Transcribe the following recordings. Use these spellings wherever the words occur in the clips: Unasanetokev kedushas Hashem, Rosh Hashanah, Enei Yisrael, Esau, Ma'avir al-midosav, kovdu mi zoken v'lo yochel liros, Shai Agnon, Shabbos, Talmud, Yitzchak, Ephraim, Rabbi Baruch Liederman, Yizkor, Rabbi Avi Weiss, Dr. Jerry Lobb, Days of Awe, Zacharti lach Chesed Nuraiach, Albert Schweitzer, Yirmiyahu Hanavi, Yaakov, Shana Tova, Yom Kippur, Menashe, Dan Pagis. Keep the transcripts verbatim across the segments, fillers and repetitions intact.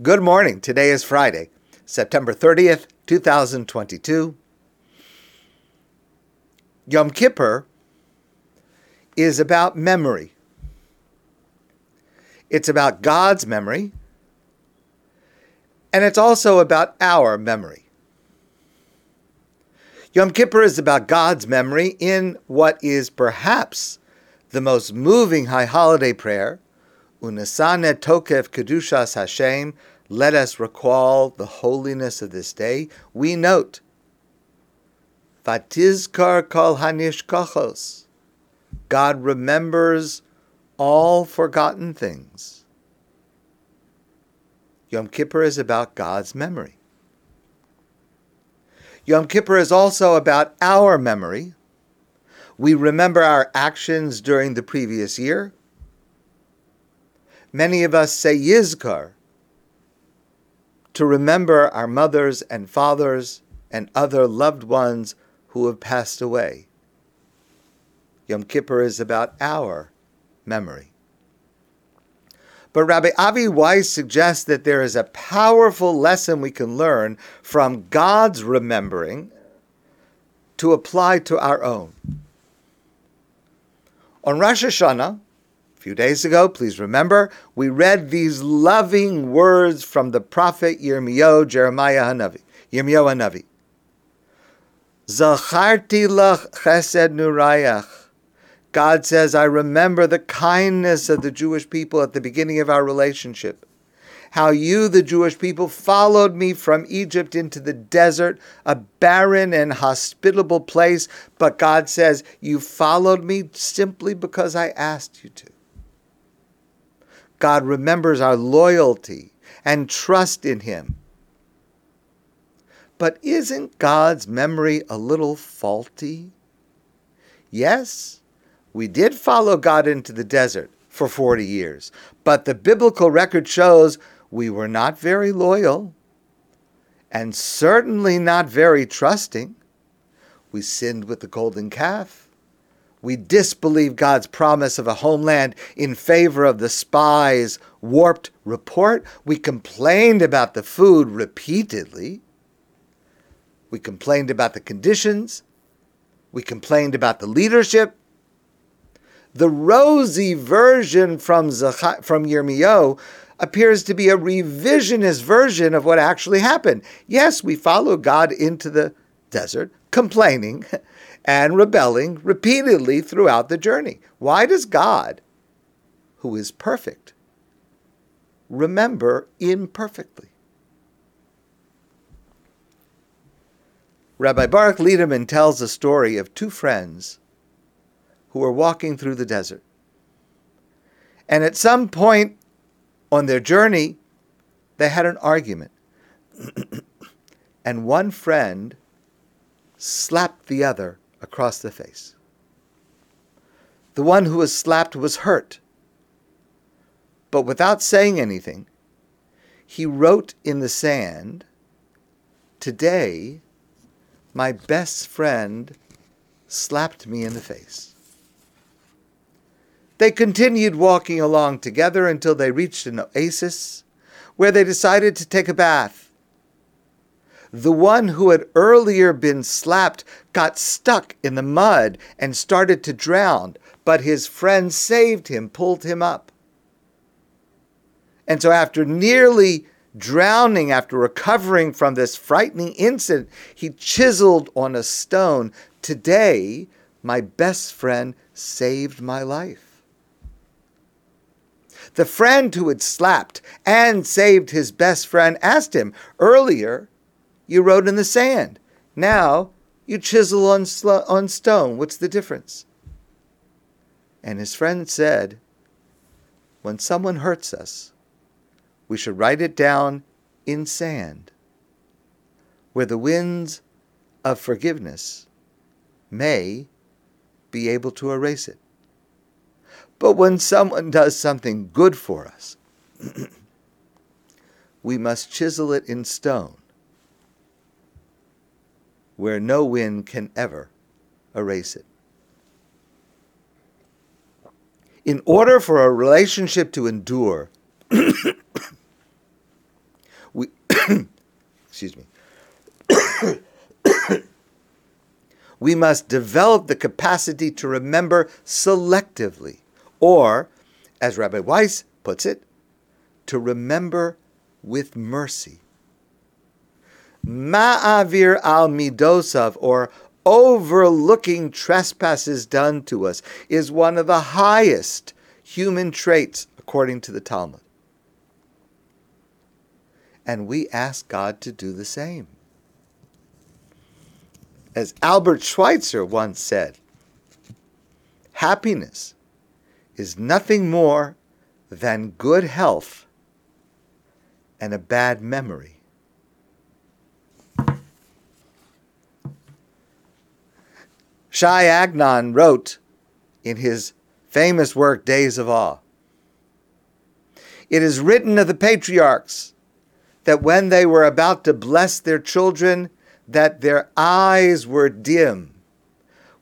Good morning. Today is Friday, September thirtieth, two thousand twenty-two. Yom Kippur is about memory. It's about God's memory, and it's also about our memory. Yom Kippur is about God's memory in what is perhaps the most moving high holiday prayer, Unasanetokev kedushas Hashem, let us recall the holiness of this day. We note, Vatizkar kol hanishkachos, God remembers all forgotten things. Yom Kippur is about God's memory. Yom Kippur is also about our memory. We remember our actions during the previous year. Many of us say Yizkor to remember our mothers and fathers and other loved ones who have passed away. Yom Kippur is about our memory. But Rabbi Avi Weiss suggests that there is a powerful lesson we can learn from God's remembering to apply to our own. On Rosh Hashanah, a few days ago, please remember, we read these loving words from the prophet Yirmiyahu Hanavi. Yirmiyahu Hanavi. Zacharti lach Chesed Nuraiach. God says, I remember the kindness of the Jewish people at the beginning of our relationship. How you, the Jewish people, followed me from Egypt into the desert, a barren and hospitable place. But God says, you followed me simply because I asked you to. God remembers our loyalty and trust in him. But isn't God's memory a little faulty? Yes, we did follow God into the desert for forty years, but the biblical record shows we were not very loyal and certainly not very trusting. We sinned with the golden calf. We disbelieve God's promise of a homeland in favor of the spy's warped report. We complained about the food repeatedly. We complained about the conditions. We complained about the leadership. The rosy version from Zach- from Yirmiyahu appears to be a revisionist version of what actually happened. Yes, we followed God into the desert, complaining and rebelling repeatedly throughout the journey. Why does God, who is perfect, remember imperfectly? Rabbi Baruch Liederman tells the story of two friends who were walking through the desert. And at some point on their journey, they had an argument. And one friend slapped the other across the face. The one who was slapped was hurt. But without saying anything, he wrote in the sand, today, my best friend slapped me in the face. They continued walking along together until they reached an oasis where they decided to take a bath. The one who had earlier been slapped got stuck in the mud and started to drown, but his friend saved him, pulled him up. And so after nearly drowning, after recovering from this frightening incident, he chiseled on a stone, today, my best friend saved my life. The friend who had slapped and saved his best friend asked him, earlier, you wrote in the sand. Now you chisel on, sl- on stone. What's the difference? And his friend said, when someone hurts us, we should write it down in sand, where the winds of forgiveness may be able to erase it. But when someone does something good for us, we must chisel it in stone, where no wind can ever erase it. In order for a relationship to endure, We, excuse me. We must develop the capacity to remember selectively, or, as Rabbi Weiss puts it, to remember with mercy. Ma'avir al-midosav, or overlooking trespasses done to us, is one of the highest human traits, according to the Talmud. And we ask God to do the same. As Albert Schweitzer once said, happiness is nothing more than good health and a bad memory. Shai Agnon wrote in his famous work, Days of Awe, it is written of the patriarchs that when they were about to bless their children, that their eyes were dim.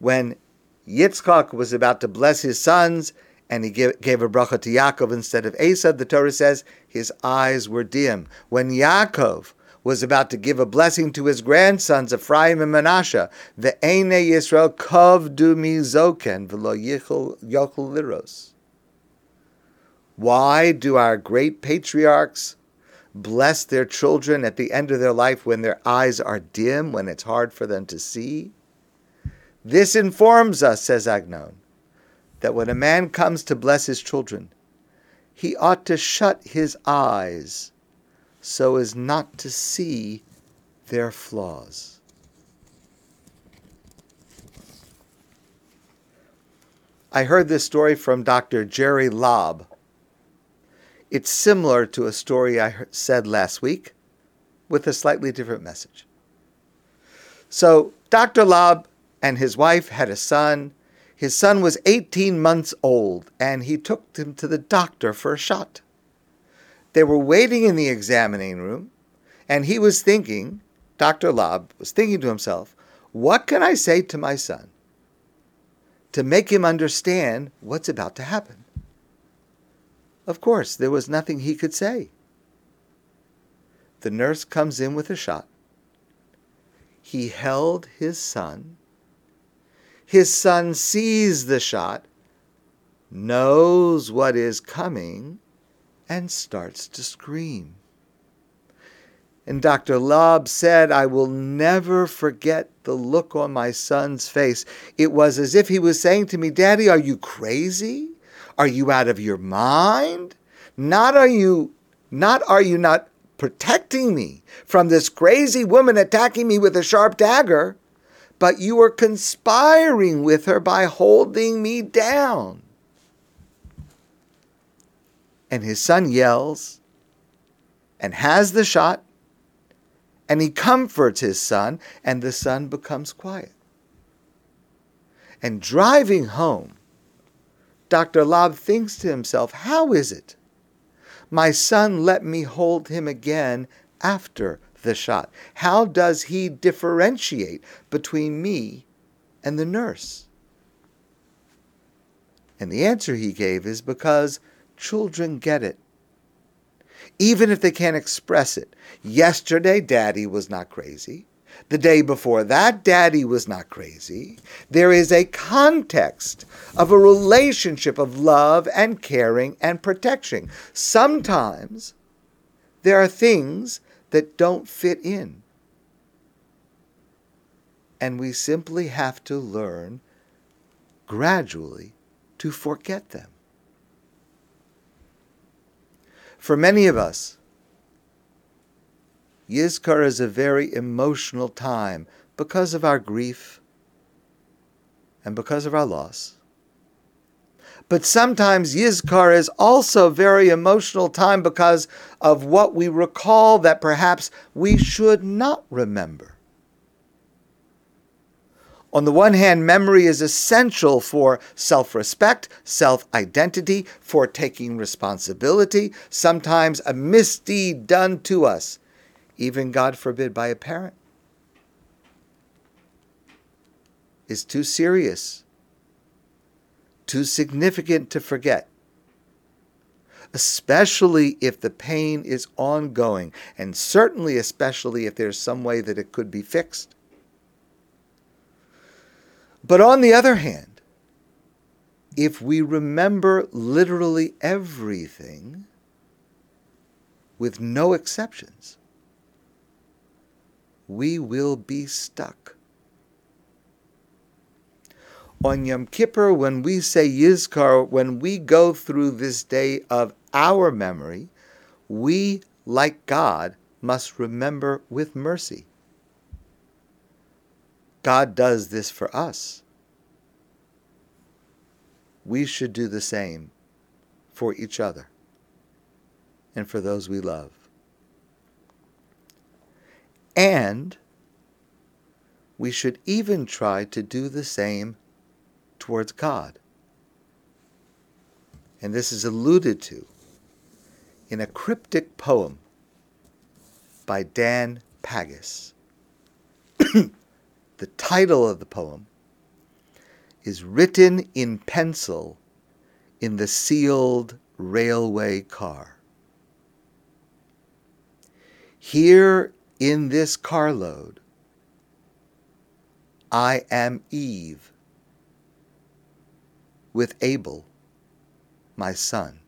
When Yitzchak was about to bless his sons, and he gave, gave a bracha to Yaakov instead of Esau, the Torah says, his eyes were dim. When Yaakov was about to give a blessing to his grandsons, Ephraim and Menashe, the Enei Yisrael, kovdu mi zoken v'lo yochel liros. Why do our great patriarchs bless their children at the end of their life when their eyes are dim, when it's hard for them to see? This informs us, says Agnon, that when a man comes to bless his children, he ought to shut his eyes so as not to see their flaws. I heard this story from Doctor Jerry Lobb. It's similar to a story I heard, said last week with a slightly different message. So Doctor Lobb and his wife had a son. His son was eighteen months old, and he took him to the doctor for a shot. They were waiting in the examining room, and he was thinking, Doctor Lobb was thinking to himself, what can I say to my son to make him understand what's about to happen? Of course, there was nothing he could say. The nurse comes in with a shot. He held his son. His son sees the shot, knows what is coming, and starts to scream. And Doctor Lobb said, I will never forget the look on my son's face. It was as if he was saying to me, Daddy, are you crazy? Are you out of your mind? Not are you, not are you not protecting me from this crazy woman attacking me with a sharp dagger, but you are conspiring with her by holding me down. And his son yells and has the shot, and he comforts his son, and the son becomes quiet. And driving home, Doctor Lobb thinks to himself, how is it my son let me hold him again after the shot? How does he differentiate between me and the nurse? And the answer he gave is because children get it, even if they can't express it. Yesterday, Daddy was not crazy. The day before that, Daddy was not crazy. There is a context of a relationship of love and caring and protection. Sometimes there are things that don't fit in, and we simply have to learn gradually to forget them. For many of us, Yizkor is a very emotional time because of our grief and because of our loss. But sometimes Yizkor is also a very emotional time because of what we recall that perhaps we should not remember. On the one hand, memory is essential for self-respect, self-identity, for taking responsibility. Sometimes a misdeed done to us, even, God forbid, by a parent, is too serious, too significant to forget. especially if the pain is ongoing, and certainly especially if there's some way that it could be fixed. But on the other hand, if we remember literally everything, with no exceptions, we will be stuck. On Yom Kippur, when we say Yizkor, when we go through this day of our memory, we, like God, must remember with mercy. God does this for us. We should do the same for each other and for those we love. And we should even try to do the same towards God. And this is alluded to in a cryptic poem by Dan Pagis. The title of the poem is written in pencil in the sealed railway car. Here in this carload, I am Eve with Abel, my son.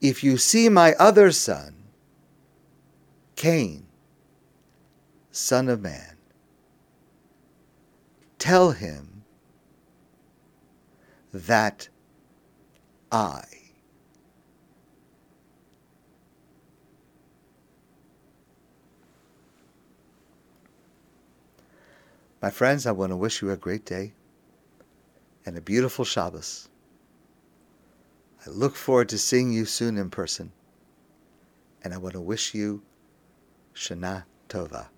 If you see my other son, Cain, son of man, tell him that I My friends, I want to wish you a great day and a beautiful Shabbos. I look forward to seeing you soon in person, and I want to wish you Shana Tova.